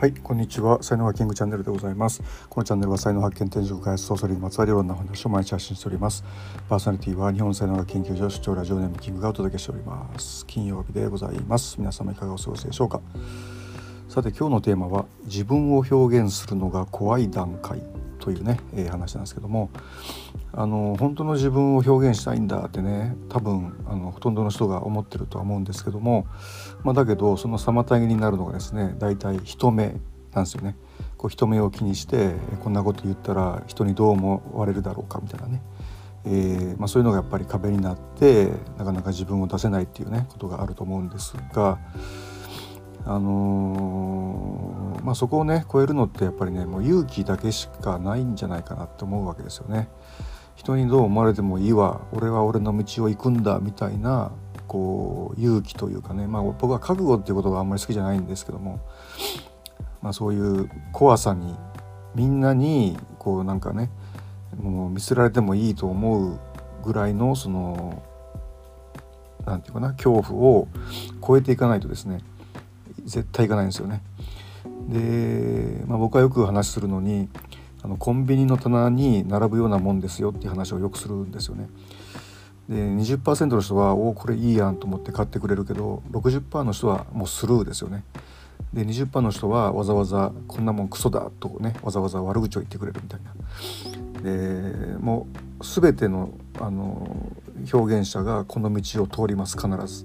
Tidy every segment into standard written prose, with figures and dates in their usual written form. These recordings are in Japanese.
はい、こんにちは。才能ハッキングチャンネルでございます。このチャンネルは才能発見、転職、開発、ソースにまつわるいろんな話を毎日発信しております。パーソナリティは日本才能学研究所所長ラジオネームキングがお届けしております。金曜日でございます。皆様いかがお過ごしでしょうか。さて今日のテーマは自分を表現するのが怖い段階というね、話なんですけども、本当の自分を表現したいんだってね、多分ほとんどの人が思ってるとは思うんですけども、だけどその妨げになるのがですね、大体人目なんですよね。こう人目を気にしてこんなこと言ったら人にどう思われるだろうかみたいなね、そういうのがやっぱり壁になってなかなか自分を出せないっていうねことがあると思うんですが、そこをね超えるのってやっぱりね、もう勇気だけしかないんじゃないかなって思うわけですよね。人にどう思われてもいいわ、俺は俺の道を行くんだみたいなこう勇気というかね、僕は覚悟っていうことがあんまり好きじゃないんですけども、そういう怖さにみんなにこうなんかね、もう見せられてもいいと思うぐらいのそのなんていうかな、恐怖を超えていかないとですね、絶対いかないんですよね。で、僕はよく話するのにコンビニの棚に並ぶようなもんですよっていう話をよくするんですよね。で 20% の人はおこれいいやんと思って買ってくれるけど、 60% の人はもうスルーですよね。で 20% の人はわざわざこんなもんクソだとね、わざわざ悪口を言ってくれるみたいな。でもう全ての、表現者がこの道を通ります、必ず。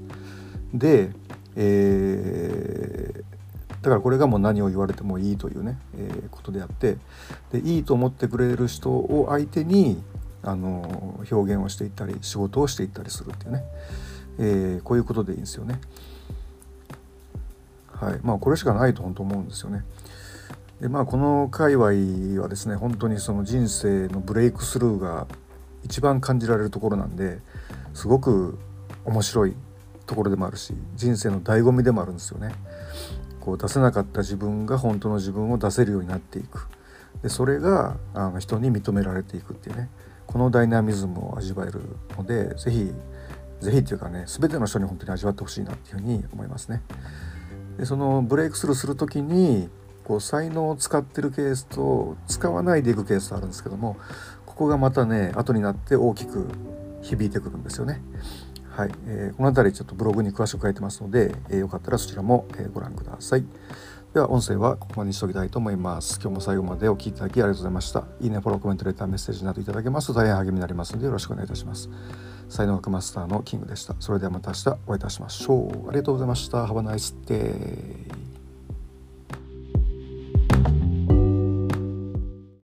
で、だからこれがもう何を言われてもいいというね、ことであって、でいいと思ってくれる人を相手に表現をしていったり仕事をしていったりするっていうね、こういうことでいいんですよね。はい、これしかないと本当思うんですよね。でこの界隈はですね、本当にその人生のブレイクスルーが一番感じられるところなんで、すごく面白いところでもあるし、人生の醍醐味でもあるんですよね。こう出せなかった自分が本当の自分を出せるようになっていく。でそれが人に認められていくっていうね、このダイナミズムを味わえるので、ぜひっていうかね、全ての人に本当に味わってほしいなっていうふうに思いますね。でそのブレイクスルーするときにこう才能を使ってるケースと使わないでいくケースがあるんですけども、ここがまたね後になって大きく響いてくるんですよね。はい、この辺りちょっとブログに詳しく書いてますので、よかったらそちらも、ご覧ください。では音声はここまでにしておきたいと思います。今日も最後までお聞きいただきありがとうございました。いいね、フォロー、コメント、レター、メッセージなどいただけますと大変励みになりますのでよろしくお願いいたします。才能学マスターのキングでした。それではまた明日お会いいたしましょう。ありがとうございました。Have a nice day.